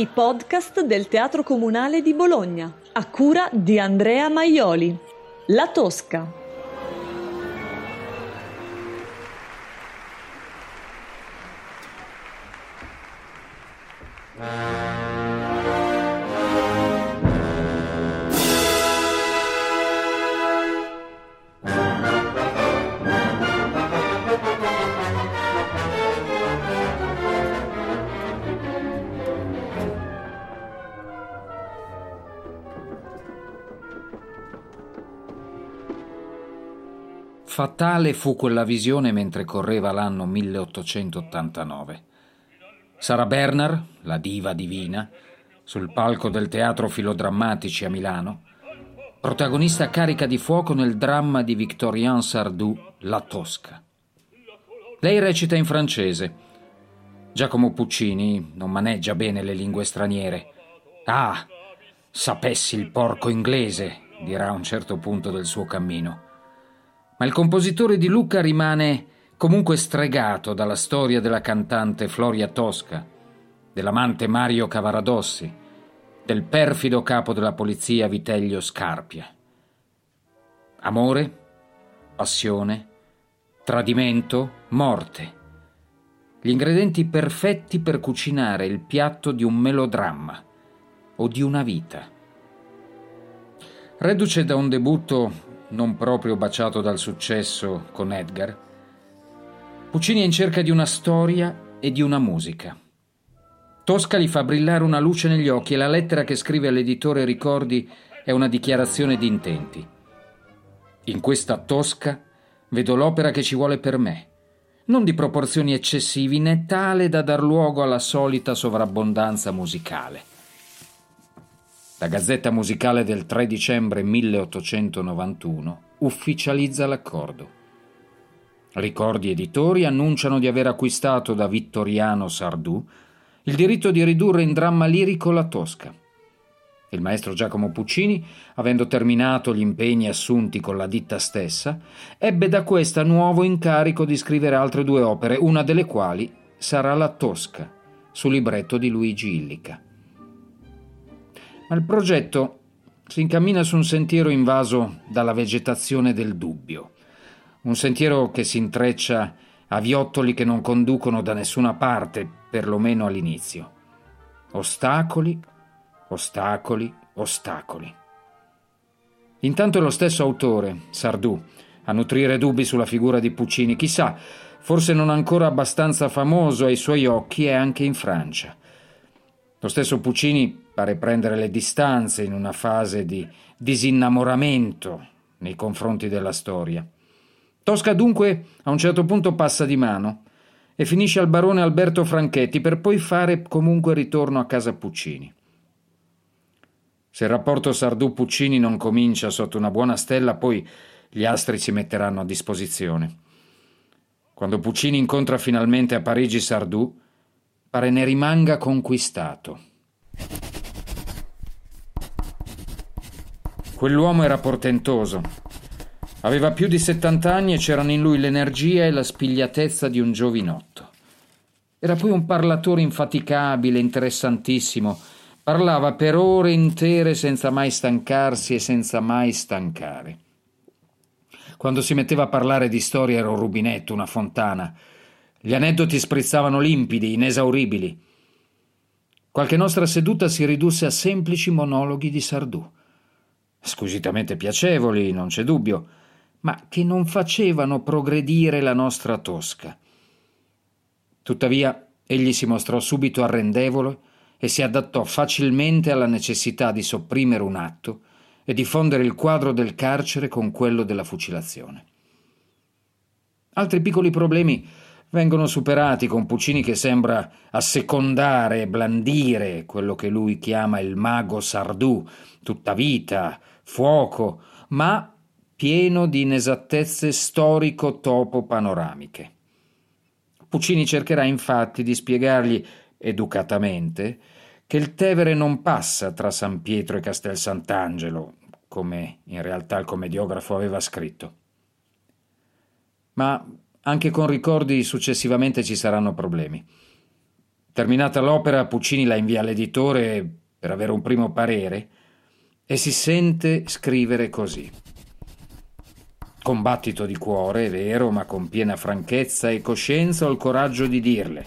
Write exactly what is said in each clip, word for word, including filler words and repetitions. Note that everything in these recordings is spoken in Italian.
I podcast del Teatro Comunale di Bologna, a cura di Andrea Maioli. La Tosca. Fatale fu quella visione mentre correva l'anno milleottocentottantanove. Sara Bernard, la diva divina, sul palco del Teatro Filodrammatici a Milano, protagonista carica di fuoco nel dramma di Victorien Sardou, La Tosca. Lei recita in francese. Giacomo Puccini non maneggia bene le lingue straniere. «Ah, sapessi il porco inglese», dirà a un certo punto del suo cammino. Ma il compositore di Lucca rimane comunque stregato dalla storia della cantante Floria Tosca, dell'amante Mario Cavaradossi, del perfido capo della polizia Vitellio Scarpia. Amore, passione, tradimento, morte. Gli ingredienti perfetti per cucinare il piatto di un melodramma o di una vita. Reduce da un debutto non proprio baciato dal successo con Edgar, Puccini è in cerca di una storia e di una musica. Tosca gli fa brillare una luce negli occhi e la lettera che scrive all'editore Ricordi è una dichiarazione di intenti. In questa Tosca vedo l'opera che ci vuole per me, non di proporzioni eccessivi né tale da dar luogo alla solita sovrabbondanza musicale. La Gazzetta Musicale del tre dicembre milleottocentonovantuno ufficializza l'accordo. Ricordi editori annunciano di aver acquistato da Victoriano Sardou il diritto di ridurre in dramma lirico La Tosca. Il maestro Giacomo Puccini, avendo terminato gli impegni assunti con la ditta stessa, ebbe da questa nuovo incarico di scrivere altre due opere, una delle quali sarà La Tosca, su libretto di Luigi Illica. Ma il progetto si incammina su un sentiero invaso dalla vegetazione del dubbio, un sentiero che si intreccia a viottoli che non conducono da nessuna parte, perlomeno all'inizio. Ostacoli, ostacoli, ostacoli. Intanto è lo stesso autore, Sardou, a nutrire dubbi sulla figura di Puccini. Chissà, forse non ancora abbastanza famoso ai suoi occhi è anche in Francia. Lo stesso Puccini pare prendere le distanze in una fase di disinnamoramento nei confronti della storia. Tosca dunque a un certo punto passa di mano e finisce al barone Alberto Franchetti per poi fare comunque ritorno a casa Puccini. Se il rapporto Sardou-Puccini non comincia sotto una buona stella, poi gli astri si metteranno a disposizione. Quando Puccini incontra finalmente a Parigi Sardou, pare ne rimanga conquistato. Quell'uomo era portentoso. Aveva più di settant'anni e c'erano in lui l'energia e la spigliatezza di un giovinotto. Era poi un parlatore infaticabile, interessantissimo. Parlava per ore intere senza mai stancarsi e senza mai stancare. Quando si metteva a parlare di storia era un rubinetto, una fontana. Gli aneddoti sprizzavano limpidi, inesauribili. Qualche nostra seduta si ridusse a semplici monologhi di Sardou. Squisitamente piacevoli, non c'è dubbio, ma che non facevano progredire la nostra Tosca. Tuttavia, egli si mostrò subito arrendevole e si adattò facilmente alla necessità di sopprimere un atto e di fondere il quadro del carcere con quello della fucilazione. Altri piccoli problemi vengono superati con Puccini che sembra assecondare e blandire quello che lui chiama il mago Sardou, tutta vita, fuoco, ma pieno di inesattezze storico-topo-panoramiche. Puccini cercherà infatti di spiegargli educatamente che il Tevere non passa tra San Pietro e Castel Sant'Angelo, come in realtà il commediografo aveva scritto. Ma anche con Ricordi successivamente ci saranno problemi. Terminata l'opera, Puccini la invia all'editore per avere un primo parere e si sente scrivere così. Con battito di cuore, è vero, ma con piena franchezza e coscienza ho il coraggio di dirle: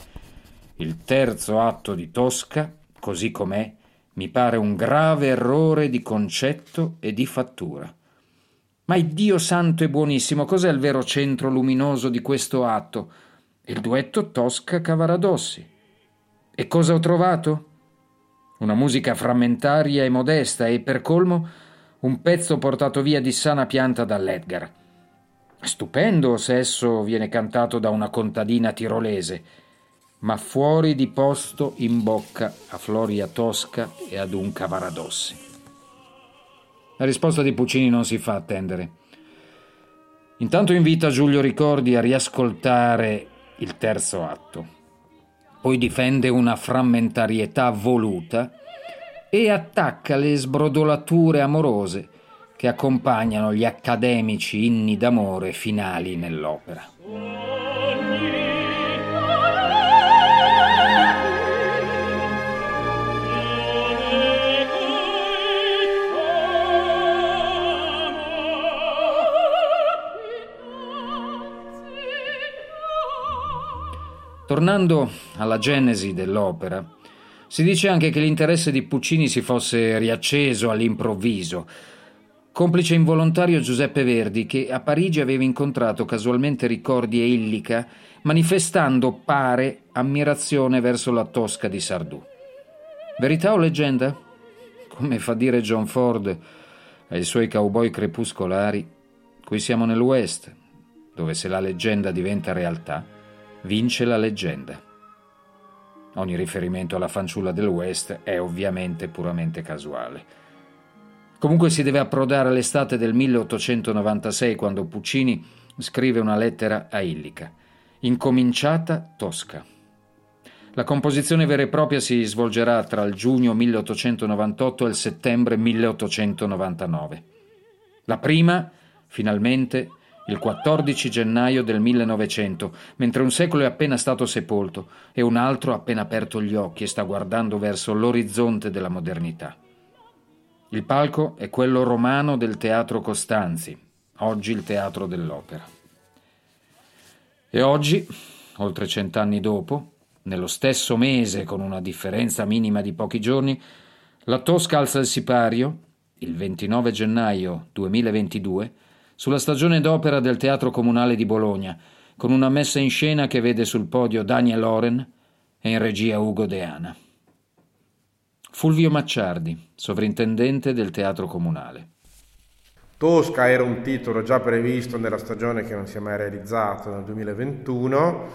il terzo atto di Tosca, così com'è, mi pare un grave errore di concetto e di fattura. Ma Iddio santo e buonissimo, cos'è il vero centro luminoso di questo atto? Il duetto Tosca-Cavaradossi. E cosa ho trovato? Una musica frammentaria e modesta e, per colmo, un pezzo portato via di sana pianta dall'Edgar. Stupendo se esso viene cantato da una contadina tirolese, ma fuori di posto in bocca a Floria Tosca e ad un Cavaradossi. La risposta di Puccini non si fa attendere. Intanto invita Giulio Ricordi a riascoltare il terzo atto, poi difende una frammentarietà voluta e attacca le sbrodolature amorose che accompagnano gli accademici inni d'amore finali nell'opera. Tornando alla genesi dell'opera, si dice anche che l'interesse di Puccini si fosse riacceso all'improvviso, complice involontario Giuseppe Verdi, che a Parigi aveva incontrato casualmente Ricordi e Illica, manifestando, pare, ammirazione verso la Tosca di Sardou. Verità o leggenda? Come fa dire John Ford ai suoi cowboy crepuscolari, qui siamo nell'West, dove se la leggenda diventa realtà, vince la leggenda. Ogni riferimento alla fanciulla del West è ovviamente puramente casuale. Comunque si deve approdare all'estate del milleottocentonovantasei, quando Puccini scrive una lettera a Illica, incominciata Tosca. La composizione vera e propria si svolgerà tra il giugno milleottocentonovantotto e il settembre milleottocentonovantanove. La prima, finalmente, il quattordici gennaio del millenovecento, mentre un secolo è appena stato sepolto e un altro ha appena aperto gli occhi e sta guardando verso l'orizzonte della modernità. Il palco è quello romano del Teatro Costanzi, oggi il Teatro dell'Opera. E oggi, oltre cent'anni dopo, nello stesso mese, con una differenza minima di pochi giorni, la Tosca alza il sipario, il ventinove gennaio duemilaventidue, sulla stagione d'opera del Teatro Comunale di Bologna, con una messa in scena che vede sul podio Daniel Oren e in regia Ugo De Ana. Fulvio Macciardi, sovrintendente del Teatro Comunale. Tosca era un titolo già previsto nella stagione che non si è mai realizzato, nel duemilaventuno.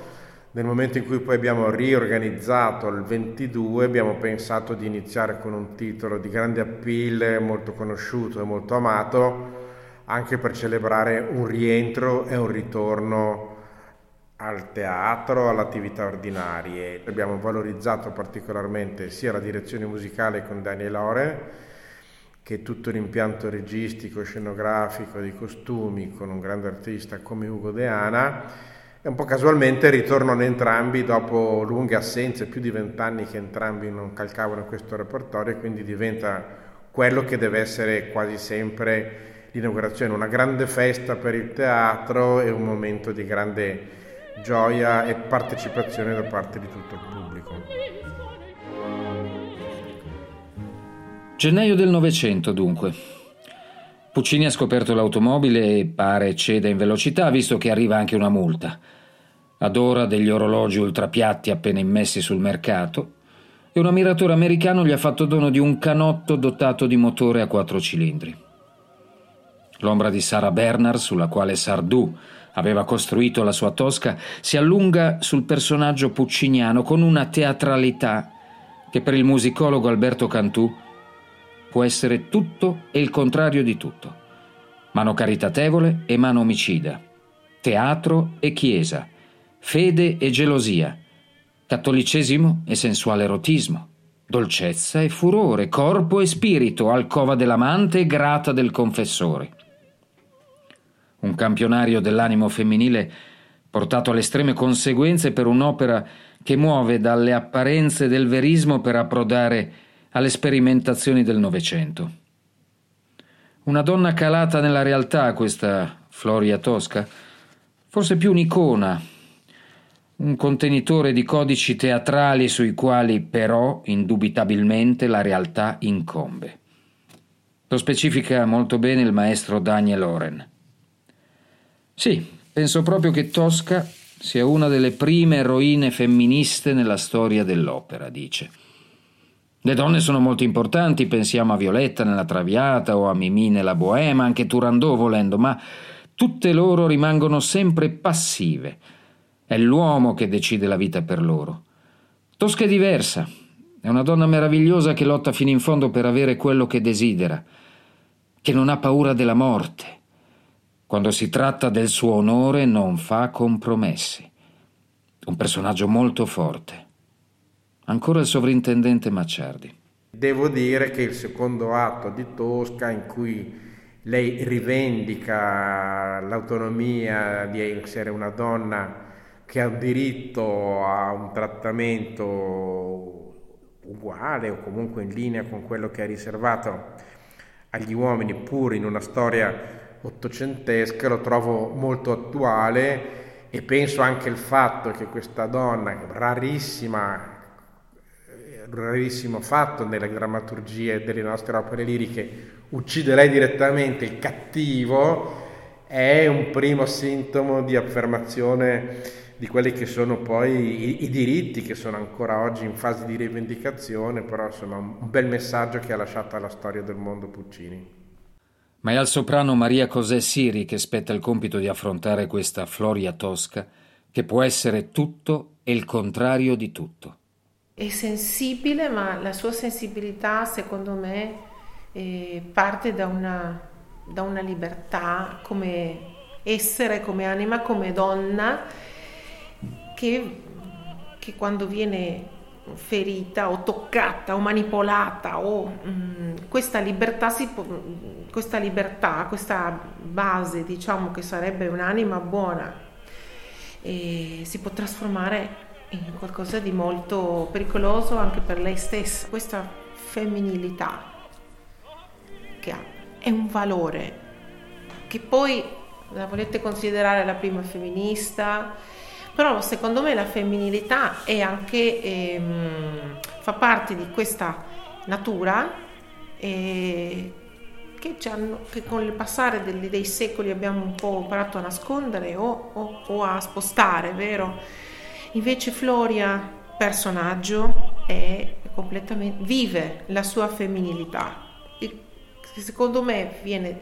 Nel momento in cui poi abbiamo riorganizzato il ventidue, abbiamo pensato di iniziare con un titolo di grande appeal, molto conosciuto e molto amato, anche per celebrare un rientro e un ritorno al teatro, all'attività ordinarie. Abbiamo valorizzato particolarmente sia la direzione musicale con Daniel Oren, che tutto l'impianto registico, scenografico, di costumi, con un grande artista come Ugo De Ana, e un po' casualmente ritornano entrambi dopo lunghe assenze, più di vent'anni che entrambi non calcavano questo repertorio, e quindi diventa quello che deve essere quasi sempre l'inaugurazione, una grande festa per il teatro e un momento di grande gioia e partecipazione da parte di tutto il pubblico. Gennaio del Novecento, dunque. Puccini ha scoperto l'automobile e pare ceda in velocità, visto che arriva anche una multa. Adora degli orologi ultrapiatti appena immessi sul mercato, e un ammiratore americano gli ha fatto dono di un canotto dotato di motore a quattro cilindri. L'ombra di Sara Bernard, sulla quale Sardou aveva costruito la sua Tosca, si allunga sul personaggio pucciniano con una teatralità che per il musicologo Alberto Cantù può essere tutto e il contrario di tutto. Mano caritatevole e mano omicida, teatro e chiesa, fede e gelosia, cattolicesimo e sensuale erotismo, dolcezza e furore, corpo e spirito, alcova dell'amante e grata del confessore. Un campionario dell'animo femminile portato alle estreme conseguenze per un'opera che muove dalle apparenze del verismo per approdare alle sperimentazioni del Novecento. Una donna calata nella realtà, questa Floria Tosca, forse più un'icona, un contenitore di codici teatrali sui quali però indubitabilmente la realtà incombe. Lo specifica molto bene il maestro Daniel Oren. Sì, penso proprio che Tosca sia una delle prime eroine femministe nella storia dell'opera, dice. Le donne sono molto importanti, pensiamo a Violetta nella Traviata o a Mimì nella Boema, anche Turandot volendo, ma tutte loro rimangono sempre passive. È l'uomo che decide la vita per loro. Tosca è diversa, è una donna meravigliosa che lotta fino in fondo per avere quello che desidera, che non ha paura della morte. Quando si tratta del suo onore non fa compromessi. Un personaggio molto forte. Ancora il sovrintendente Macciardi. Devo dire che il secondo atto di Tosca, in cui lei rivendica l'autonomia di essere una donna che ha diritto a un trattamento uguale o comunque in linea con quello che è riservato agli uomini, pur in una storia ottocentesca, lo trovo molto attuale, e penso anche al fatto che questa donna, rarissima, rarissimo fatto nelle drammaturgie delle nostre opere liriche, uccide lei direttamente il cattivo, è un primo sintomo di affermazione di quelli che sono poi i, i diritti che sono ancora oggi in fase di rivendicazione, però insomma un bel messaggio che ha lasciato alla storia del mondo Puccini. Ma è al soprano Maria Cosè Siri che spetta il compito di affrontare questa Floria Tosca, che può essere tutto e il contrario di tutto. È sensibile, ma la sua sensibilità, secondo me, eh, parte da una, da una libertà come essere, come anima, come donna, che, che quando viene ferita o toccata o manipolata o mh, questa libertà si può, questa libertà, questa base, diciamo, che sarebbe un'anima buona, e si può trasformare in qualcosa di molto pericoloso anche per lei stessa. Questa femminilità che ha è un valore, che poi la volete considerare la prima femminista, però secondo me la femminilità è anche ehm, fa parte di questa natura eh, che, ci hanno, che con il passare dei, dei secoli abbiamo un po' imparato a nascondere o, o, o a spostare, vero? Invece Floria, personaggio, è completamente, vive la sua femminilità, e secondo me viene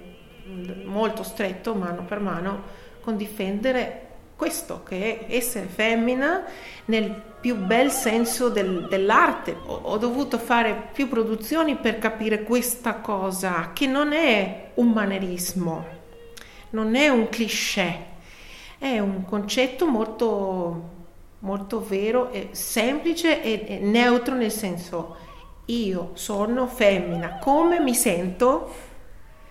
molto stretto mano per mano con difendere questo che è essere femmina nel più bel senso del, dell'arte. Ho, ho dovuto fare più produzioni per capire questa cosa, che non è un manierismo, non è un cliché, è un concetto molto, molto vero e semplice e, e neutro, nel senso: io sono femmina, come mi sento?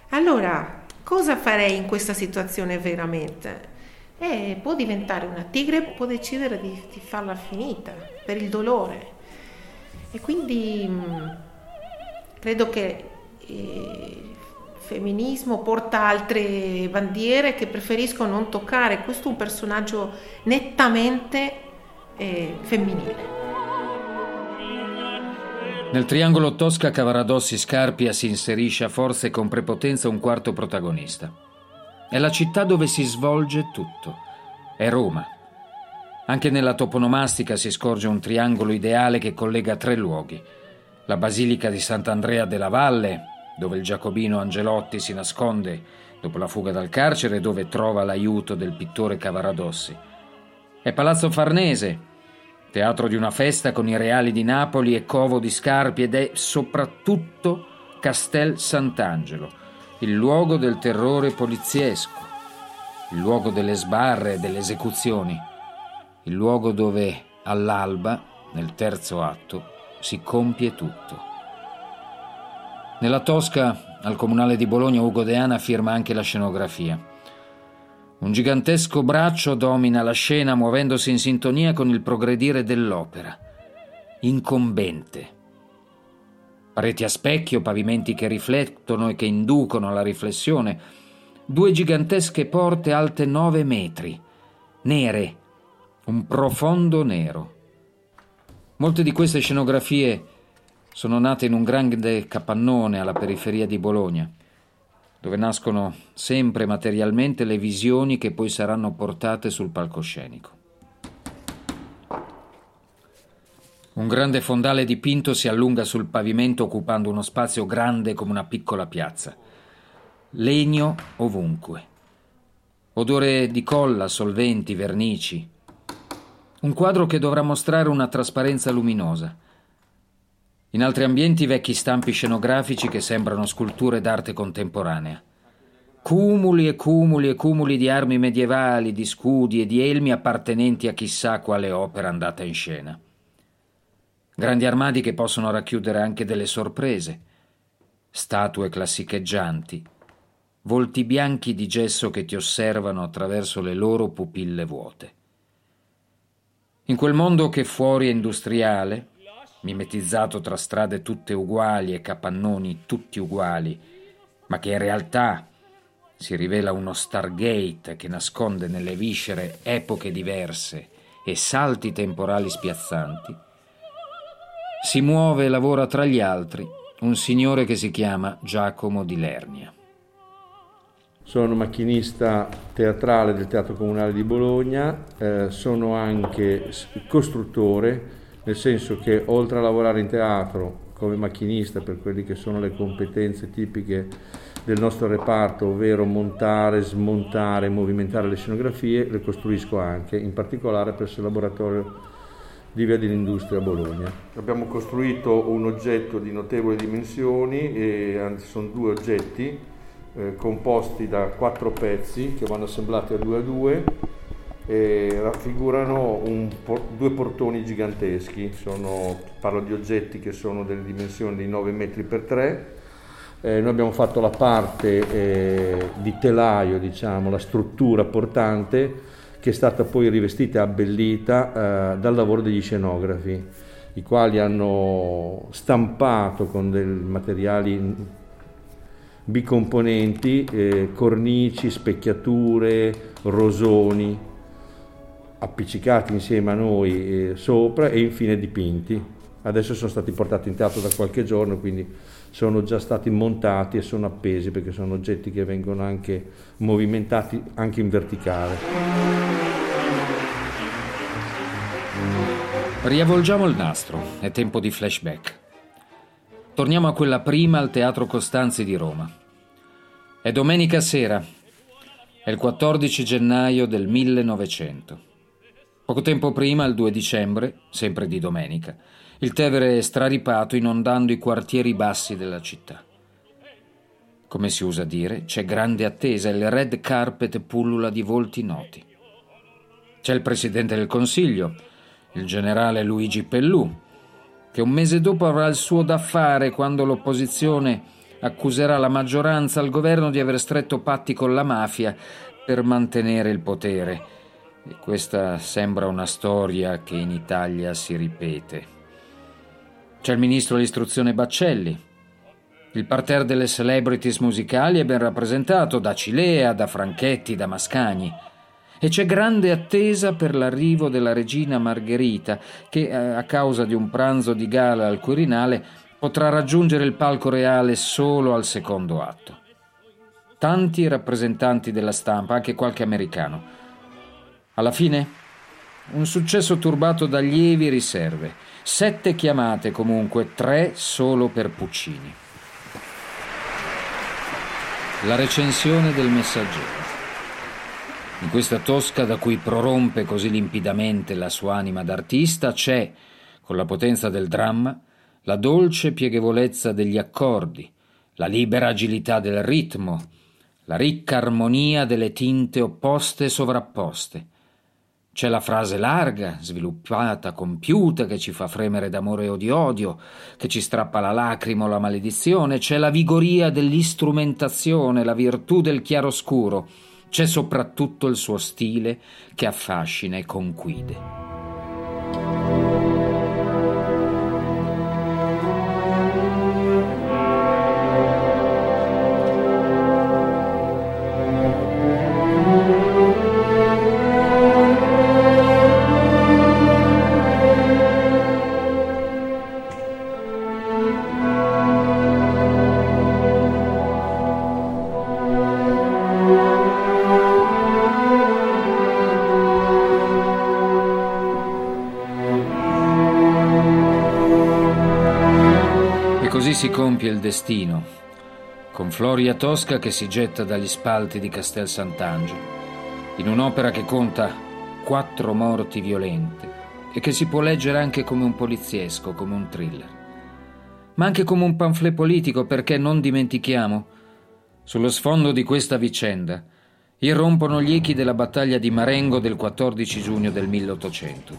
Allora, cosa farei in questa situazione veramente? E può diventare una tigre, può decidere di, di farla finita per il dolore, e quindi mh, credo che eh, il femminismo porta altre bandiere che preferisco non toccare. Questo è un personaggio nettamente eh, femminile. Nel triangolo Tosca Cavaradossi Scarpia si inserisce a forza e con prepotenza un quarto protagonista. È la città dove si svolge tutto. È Roma. Anche nella toponomastica si scorge un triangolo ideale che collega tre luoghi. La basilica di Sant'Andrea della Valle, dove il giacobino Angelotti si nasconde dopo la fuga dal carcere e dove trova l'aiuto del pittore Cavaradossi. È Palazzo Farnese, teatro di una festa con i reali di Napoli e covo di Scarpia, ed è soprattutto Castel Sant'Angelo, il luogo del terrore poliziesco, il luogo delle sbarre e delle esecuzioni, il luogo dove all'alba, nel terzo atto, si compie tutto. Nella Tosca, al Comunale di Bologna, Ugo De Ana firma anche la scenografia. Un gigantesco braccio domina la scena, muovendosi in sintonia con il progredire dell'opera, incombente. Pareti a specchio, pavimenti che riflettono e che inducono alla riflessione, due gigantesche porte alte nove metri, nere, un profondo nero. Molte di queste scenografie sono nate in un grande capannone alla periferia di Bologna, dove nascono sempre materialmente le visioni che poi saranno portate sul palcoscenico. Un grande fondale dipinto si allunga sul pavimento occupando uno spazio grande come una piccola piazza. Legno ovunque. Odore di colla, solventi, vernici. Un quadro che dovrà mostrare una trasparenza luminosa. In altri ambienti vecchi stampi scenografici che sembrano sculture d'arte contemporanea. Cumuli e cumuli e cumuli di armi medievali, di scudi e di elmi appartenenti a chissà quale opera andata in scena. Grandi armadi che possono racchiudere anche delle sorprese. Statue classicheggianti. Volti bianchi di gesso che ti osservano attraverso le loro pupille vuote. In quel mondo che fuori è industriale, mimetizzato tra strade tutte uguali e capannoni tutti uguali, ma che in realtà si rivela uno Stargate che nasconde nelle viscere epoche diverse e salti temporali spiazzanti, si muove e lavora tra gli altri un signore che si chiama Giacomo Di Lernia. Sono macchinista teatrale del Teatro Comunale di Bologna, eh, sono anche costruttore, nel senso che oltre a lavorare in teatro come macchinista per quelle che sono le competenze tipiche del nostro reparto, ovvero montare, smontare, movimentare le scenografie, le costruisco anche, in particolare presso il laboratorio di Via dell'Industria a Bologna. Abbiamo costruito un oggetto di notevoli dimensioni, e anzi sono due oggetti eh, composti da quattro pezzi che vanno assemblati a due a due, e raffigurano un, due portoni giganteschi. Sono, parlo di oggetti che sono delle dimensioni di nove metri per tre. Eh, noi abbiamo fatto la parte eh, di telaio, diciamo, la struttura portante, che è stata poi rivestita e abbellita eh, dal lavoro degli scenografi, i quali hanno stampato con dei materiali bicomponenti eh, cornici, specchiature, rosoni, appiccicati insieme a noi eh, sopra e infine dipinti. Adesso sono stati portati in teatro da qualche giorno, quindi sono già stati montati e sono appesi, perché sono oggetti che vengono anche movimentati anche in verticale. Riavvolgiamo il nastro, è tempo di flashback. Torniamo a quella prima al Teatro Costanzi di Roma. È domenica sera, è il quattordici gennaio del millenovecento. Poco tempo prima, il due dicembre, sempre di domenica, il Tevere è straripato inondando i quartieri bassi della città. Come si usa dire, c'è grande attesa e il red carpet pullula di volti noti. C'è il Presidente del Consiglio, il generale Luigi Pellù, che un mese dopo avrà il suo da fare quando l'opposizione accuserà la maggioranza al governo di aver stretto patti con la mafia per mantenere il potere. E questa sembra una storia che in Italia si ripete. C'è il ministro dell'istruzione Baccelli. Il parterre delle celebrities musicali è ben rappresentato da Cilea, da Franchetti, da Mascagni. E c'è grande attesa per l'arrivo della regina Margherita, che a causa di un pranzo di gala al Quirinale potrà raggiungere il palco reale solo al secondo atto. Tanti rappresentanti della stampa, anche qualche americano. Alla fine, un successo turbato da lievi riserve. Sette chiamate comunque, tre solo per Puccini. La recensione del Messaggero. In questa Tosca da cui prorompe così limpidamente la sua anima d'artista c'è, con la potenza del dramma, la dolce pieghevolezza degli accordi, la libera agilità del ritmo, la ricca armonia delle tinte opposte e sovrapposte. C'è la frase larga, sviluppata, compiuta, che ci fa fremere d'amore o di odio, che ci strappa la lacrima o la maledizione. C'è la vigoria dell'istrumentazione, la virtù del chiaroscuro. C'è soprattutto il suo stile che affascina e conquide. Si compie il destino, con Floria Tosca che si getta dagli spalti di Castel Sant'Angelo, in un'opera che conta quattro morti violente e che si può leggere anche come un poliziesco, come un thriller, ma anche come un pamphlet politico, perché non dimentichiamo, sullo sfondo di questa vicenda irrompono gli echi della battaglia di Marengo del quattordici giugno del milleottocento,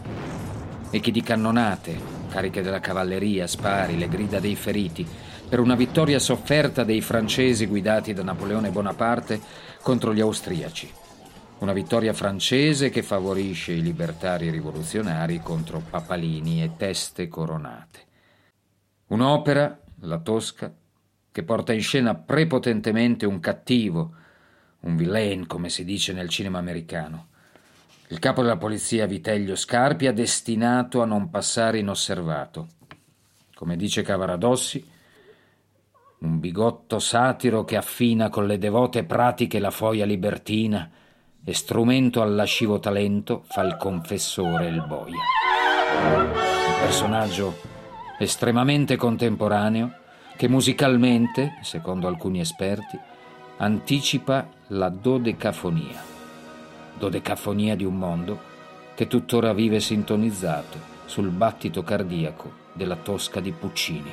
echi di cannonate, cariche della cavalleria, spari, le grida dei feriti, per una vittoria sofferta dei francesi guidati da Napoleone Bonaparte contro gli austriaci. Una vittoria francese che favorisce i libertari rivoluzionari contro papalini e teste coronate. Un'opera, la Tosca, che porta in scena prepotentemente un cattivo, un villain, come si dice nel cinema americano. Il capo della polizia Vitellio Scarpia, destinato a non passare inosservato. Come dice Cavaradossi, un bigotto satiro che affina con le devote pratiche la foia libertina e, strumento al lascivo talento, fa il confessore e il boia. Un personaggio estremamente contemporaneo che musicalmente, secondo alcuni esperti, anticipa la dodecafonia. Dodecafonia di un mondo che tuttora vive sintonizzato sul battito cardiaco della Tosca di Puccini.